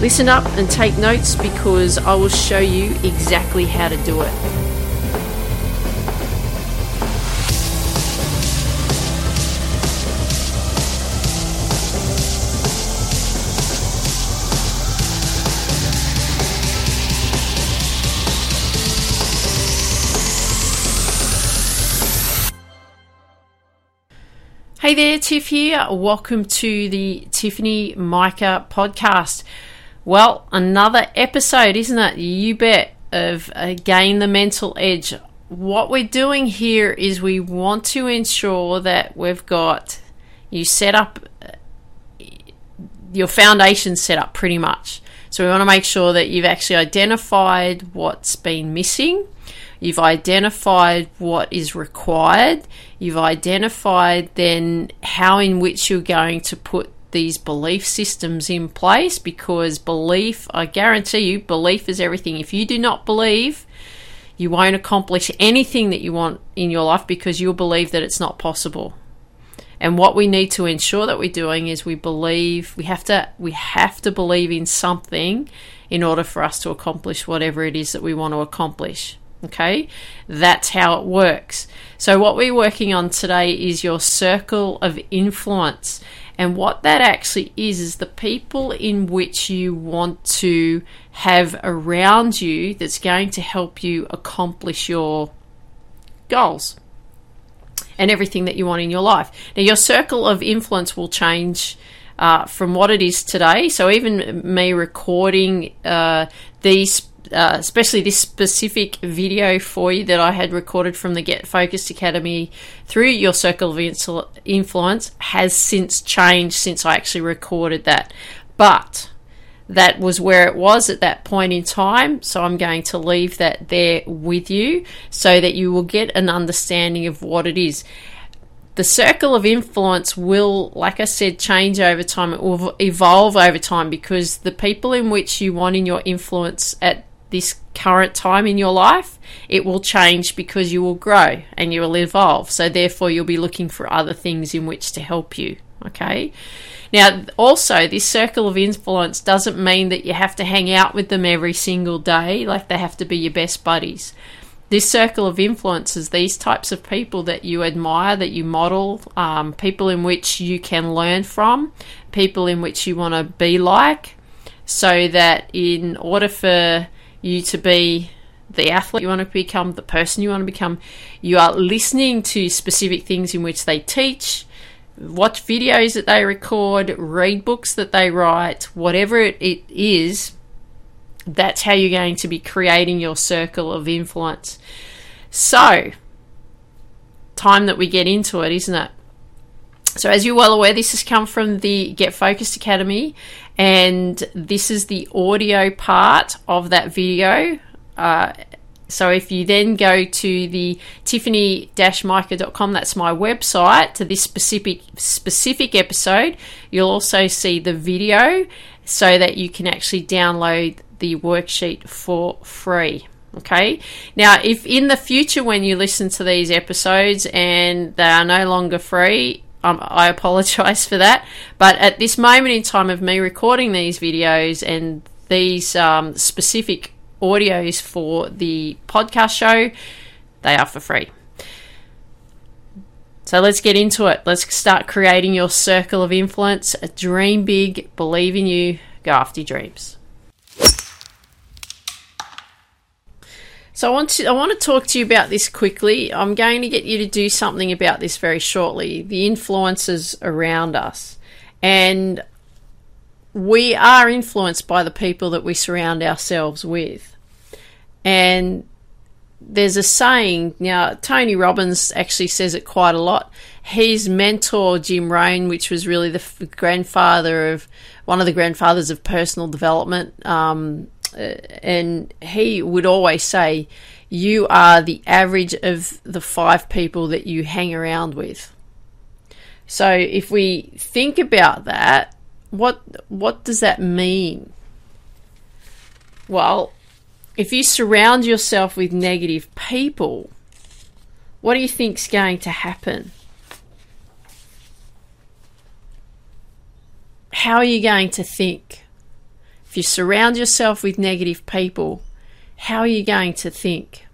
Listen up and take notes because I will show you exactly how to do it. Hey there, Tiff here. Welcome to the Tiffany Micah podcast. Well, another episode, isn't it? You bet, of Gain the Mental Edge. What we're doing here is we want to ensure that we've got you set up, your foundation set up pretty much. So we want to make sure that you've actually identified what's been missing. You've identified what is required. You've identified then how in which you're going to put these belief systems in place, because belief, I guarantee you, belief is everything. If you do not believe, you won't accomplish anything that you want in your life because you'll believe that it's not possible. And what we need to ensure that we're doing is we believe, we have to believe in something in order for us to accomplish whatever it is that we want to accomplish. Okay, that's how it works. So what we're working on today is your circle of influence. And what that actually is the people in which you want to have around you that's going to help you accomplish your goals and everything that you want in your life. Now, your circle of influence will change from what it is today. So even me recording especially this specific video for you that I had recorded from the Get Focused Academy through your circle of influence has since changed since I actually recorded that. But that was where it was at that point in time. So I'm going to leave that there with you so that you will get an understanding of what it is. The circle of influence will, like I said, change over time. It will evolve over time because the people in which you want in your influence at this current time in your life, it will change because you will grow and you will evolve. So therefore you'll be looking for other things in which to help you. Okay. Now also, this circle of influence doesn't mean that you have to hang out with them every single day, like they have to be your best buddies. This circle of influence is these types of people that you admire, that you model, people in which you can learn from, people in which you want to be like, so that in order for you to be the athlete you want to become, the person you want to become, you are listening to specific things in which they teach, watch videos that they record, read books that they write, whatever it is. That's how you're going to be creating your circle of influence. So, time that we get into it, isn't it? So as you're well aware, this has come from the Get Focused Academy, and this is the audio part of that video. So if you then go to the tiffany-micah.com, that's my website, to this specific episode, you'll also see the video so that you can actually download the worksheet for free. Okay. Now, if in the future when you listen to these episodes and they are no longer free, I apologize for that. But at this moment in time of me recording these videos and these specific audios for the podcast show, they are for free. So let's get into it. Let's start creating your circle of influence. Dream big, believe in you, go after your dreams. So I want to talk to you about this quickly. I'm going to get you to do something about this very shortly, the influences around us. And we are influenced by the people that we surround ourselves with. And there's a saying, now Tony Robbins actually says it quite a lot. His mentor, Jim Rohn, which was really the grandfather of, one of the grandfathers of personal development, and he would always say, you are the average of the 5 people that you hang around with. So if we think about that, what does that mean? Well, if you surround yourself with negative people, what do you think's going to happen? How are you going to think? If you surround yourself with negative people, how are you going to think?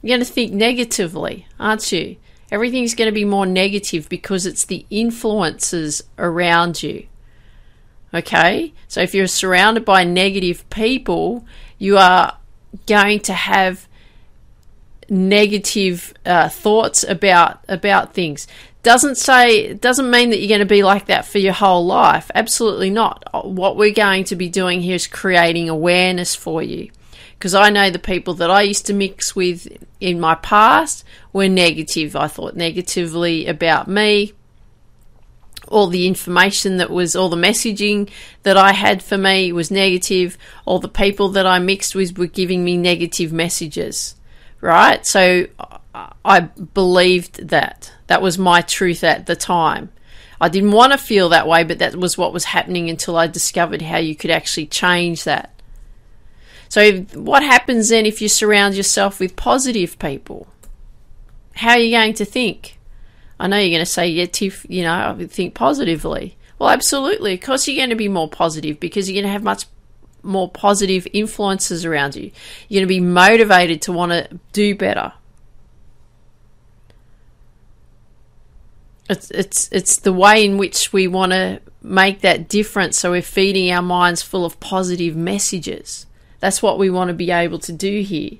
You're going to think negatively, aren't you? Everything's going to be more negative because it's the influences around you. Okay? So if you're surrounded by negative people, you are going to have negative thoughts about things. Doesn't mean that you're going to be like that for your whole life. Absolutely not. What we're going to be doing here is creating awareness for you. Because I know the people that I used to mix with in my past were negative. I thought negatively about me. All the information that was, all the messaging that I had for me was negative. All the people that I mixed with were giving me negative messages, right? So I believed that. That was my truth at the time. I didn't want to feel that way, but that was what was happening until I discovered how you could actually change that. So what happens then if you surround yourself with positive people? How are you going to think? I know you're going to say, yeah, Tiff, I would think positively. Well, absolutely. Of course you're going to be more positive because you're going to have much more positive influences around you. You're going to be motivated to want to do better. It's the way in which we want to make that difference, so we're feeding our minds full of positive messages. That's what we want to be able to do here.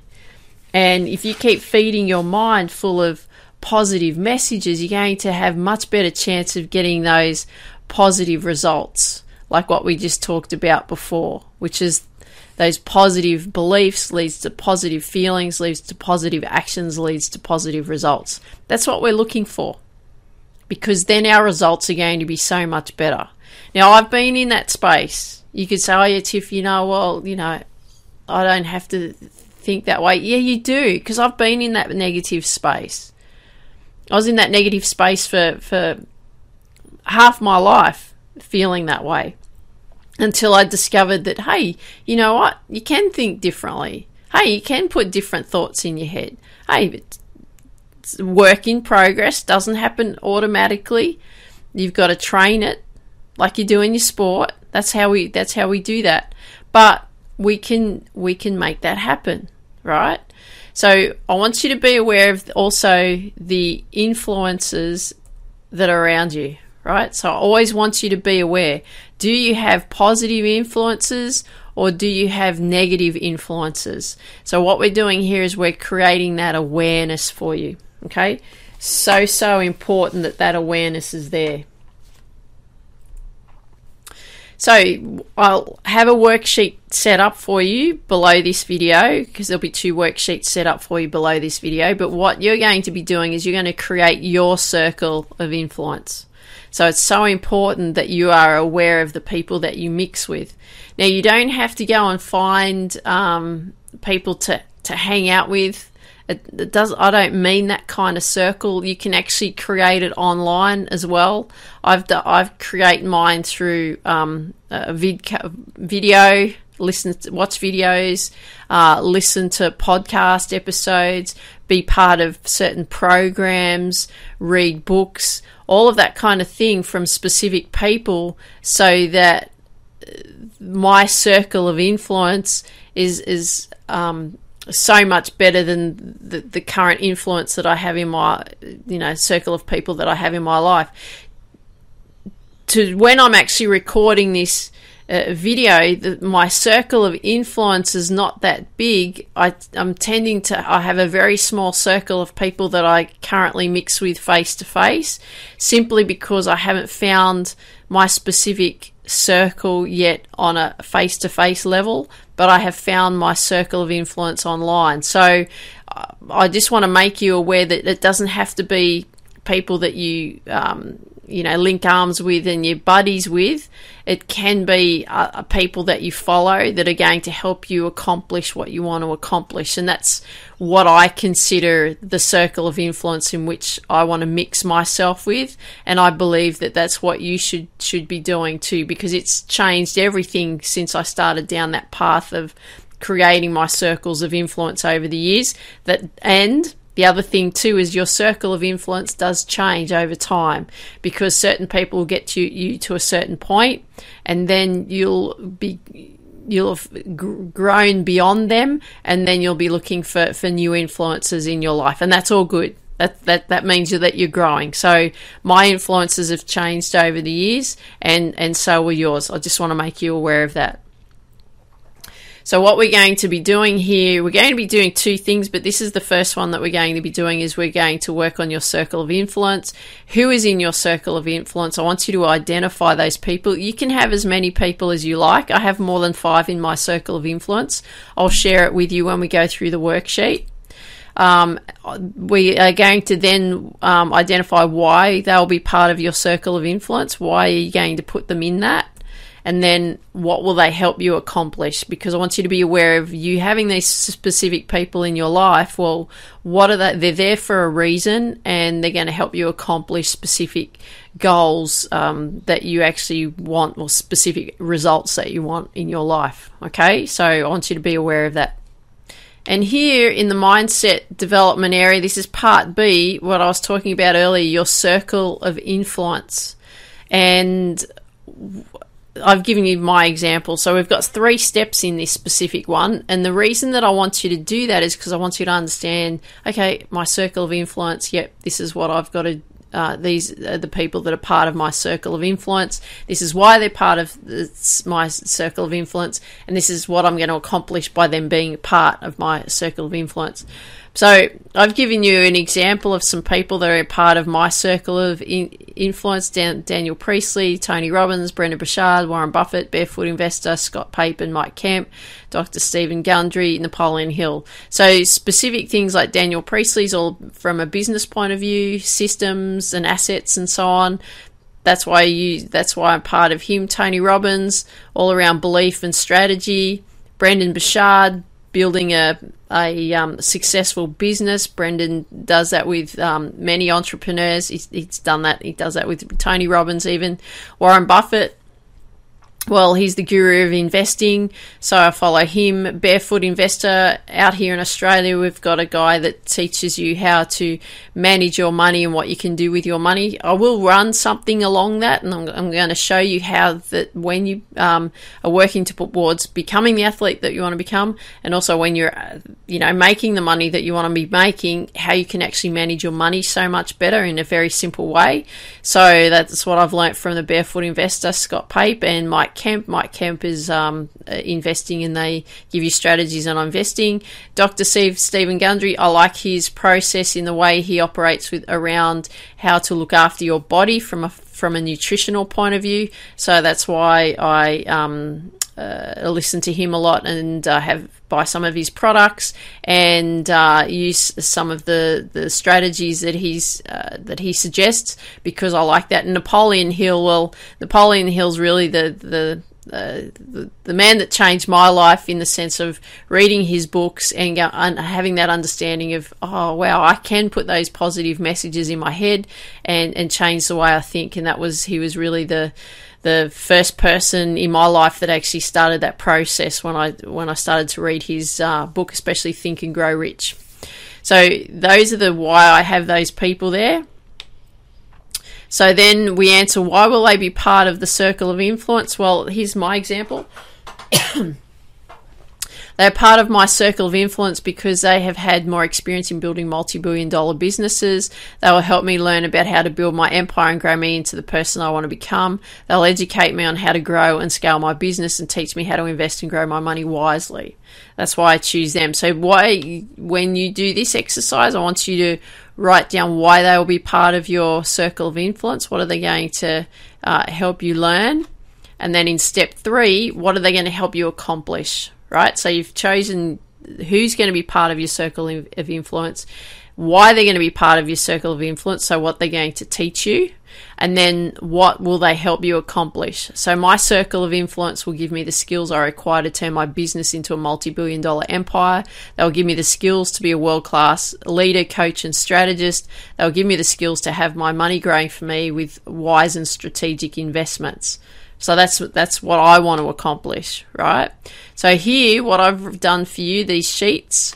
And if you keep feeding your mind full of positive messages, you're going to have much better chance of getting those positive results, like what we just talked about before, which is those positive beliefs leads to positive feelings, leads to positive actions, leads to positive results. That's what we're looking for, because then our results are going to be so much better. Now, I've been in that space. You could say, oh, yeah, Tiff, I don't have to think that way. Yeah, you do, because I've been in that negative space. I was in that negative space for half my life feeling that way until I discovered that, hey, you know what? You can think differently. Hey, you can put different thoughts in your head. Hey, work in progress, doesn't happen automatically. You've got to train it like you do in your sport. That's how we do that. But we can make that happen, right? So I want you to be aware of also the influences that are around you, right? So I always want you to be aware. Do you have positive influences or do you have negative influences? So what we're doing here is we're creating that awareness for you. Okay, so important that awareness is there. So I'll have a worksheet set up for you below this video, because there'll be 2 worksheets set up for you below this video. But what you're going to be doing is you're going to create your circle of influence. So it's so important that you are aware of the people that you mix with. Now, you don't have to go and find people to hang out with. I don't mean that kind of circle. You can actually create it online as well. I've created mine through video, watch videos, listen to podcast episodes, be part of certain programs, read books, all of that kind of thing from specific people, so that my circle of influence is so much better than the current influence that I have in my, circle of people that I have in my life. To when I'm actually recording this video, my circle of influence is not that big. I have a very small circle of people that I currently mix with face to face, simply because I haven't found my specific circle yet on a face to face level. But I have found my circle of influence online. So I just want to make you aware that it doesn't have to be people that you you know, link arms with and you're buddies with. It can be people that you follow that are going to help you accomplish what you want to accomplish. And that's what I consider the circle of influence in which I want to mix myself with. And I believe that that's what you should be doing too, because it's changed everything since I started down that path of creating my circles of influence over the years. The other thing too is your circle of influence does change over time, because certain people will get you to a certain point, and then you'll have grown beyond them, and then you'll be looking for new influences in your life, and that's all good. That means that you're growing. So my influences have changed over the years, and so will yours. I just want to make you aware of that. So what we're going to be doing here, we're going to be doing two things, but this is the first one that we're going to be doing, is we're going to work on your circle of influence. Who is in your circle of influence? I want you to identify those people. You can have as many people as you like. I have more than 5 in my circle of influence. I'll share it with you when we go through the worksheet. We are going to then identify why they'll be part of your circle of influence. Why are you going to put them in that? And then what will they help you accomplish? Because I want you to be aware of you having these specific people in your life. Well, what are they? They're there for a reason, and they're going to help you accomplish specific goals that you actually want, or specific results that you want in your life. Okay, so I want you to be aware of that. And here in the mindset development area, this is part B, what I was talking about earlier, your circle of influence. And I've given you my example. So we've got 3 steps in this specific one. And the reason that I want you to do that is because I want you to understand, okay, my circle of influence, yep, this is what I've got to, these are the people that are part of my circle of influence. This is why they're part of my circle of influence. And this is what I'm going to accomplish by them being part of my circle of influence. So I've given you an example of some people that are part of my circle of influence: Daniel Priestley, Tony Robbins, Brendan Burchard, Warren Buffett, Barefoot Investor, Scott Pape and Mike Kemp, Dr. Stephen Gundry, Napoleon Hill. So specific things like Daniel Priestley's all from a business point of view, systems and assets and so on. That's why I'm part of him. Tony Robbins, all around belief and strategy. Brendan Burchard, building a successful business. Brendan does that with many entrepreneurs. He's done that. He does that with Tony Robbins even. Warren Buffett, well, he's the guru of investing, so I follow him. Barefoot Investor, out here in Australia, we've got a guy that teaches you how to manage your money and what you can do with your money. I will run something along that, and I'm going to show you how that when you are working towards becoming the athlete that you want to become, and also when you're, making the money that you want to be making, how you can actually manage your money so much better in a very simple way. So that's what I've learnt from the Barefoot Investor, Scott Pape, and Mike Kemp. Mike Kemp is investing, and they give you strategies on investing. Dr. Stephen Gundry, I like his process in the way he operates with around how to look after your body from a nutritional point of view. So that's why I listen to him a lot, and buy some of his products, and use some of the strategies that he suggests, because I like that. And Napoleon Hill, well, Napoleon Hill's really the man that changed my life, in the sense of reading his books and having that understanding of, oh wow, I can put those positive messages in my head and change the way I think. And he was really the first person in my life that actually started that process when I started to read his book, especially Think and Grow Rich. So those are why I have those people there. So then we answer, why will they be part of the circle of influence? Well, here's my example. They're part of my circle of influence because they have had more experience in building multi-billion-dollar businesses. They will help me learn about how to build my empire and grow me into the person I want to become. They'll educate me on how to grow and scale my business, and teach me how to invest and grow my money wisely. That's why I choose them. So when you do this exercise, I want you to write down why they will be part of your circle of influence. What are they going to help you learn? And then in step 3, what are they going to help you accomplish? Right, so you've chosen who's going to be part of your circle of influence, why they're going to be part of your circle of influence, so what they're going to teach you, and then what will they help you accomplish. So my circle of influence will give me the skills I require to turn my business into a multi-billion dollar empire. They'll give me the skills to be a world-class leader, coach, and strategist. They'll give me the skills to have my money growing for me with wise and strategic investments. So that's what I want to accomplish, right? So here, what I've done for you, these sheets,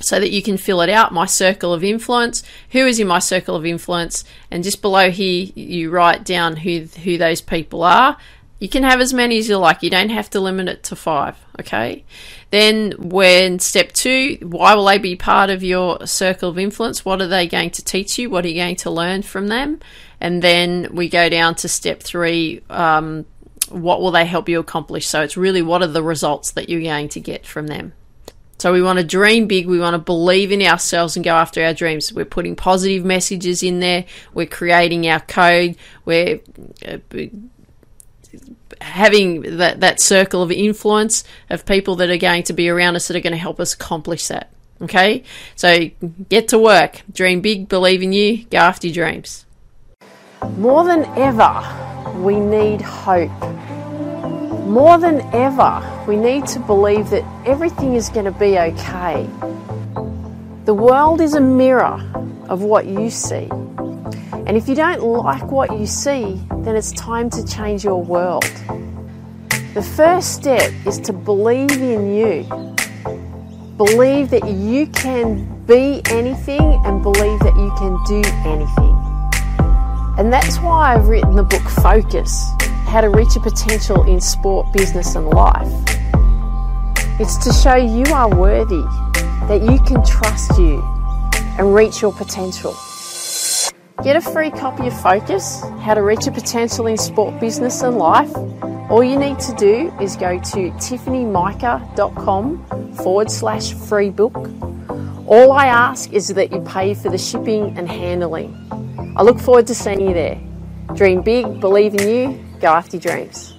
so that you can fill it out, my circle of influence, who is in my circle of influence, and just below here, you write down who those people are. You can have as many as you like. You don't have to limit it to 5, okay? Then when step 2, why will they be part of your circle of influence? What are they going to teach you? What are you going to learn from them? And then we go down to step 3, what will they help you accomplish? So it's really what are the results that you're going to get from them. So we want to dream big, we want to believe in ourselves and go after our dreams. We're putting positive messages in there, we're creating our code, we're having that circle of influence of people that are going to be around us that are going to help us accomplish that. Okay, so get to work, dream big, believe in you, go after your dreams. More than ever, we need hope. More than ever, we need to believe that everything is going to be okay. The world is a mirror of what you see. And if you don't like what you see, then it's time to change your world. The first step is to believe in you. Believe that you can be anything and believe that you can do anything. And that's why I've written the book Focus: How to Reach Your Potential in Sport, Business and Life. It's to show you are worthy, that you can trust you and reach your potential. Get a free copy of Focus: How to Reach Your Potential in Sport, Business and Life. All you need to do is go to tiffanymicah.com/free book. All I ask is that you pay for the shipping and handling. I look forward to seeing you there. Dream big, believe in you, go after your dreams.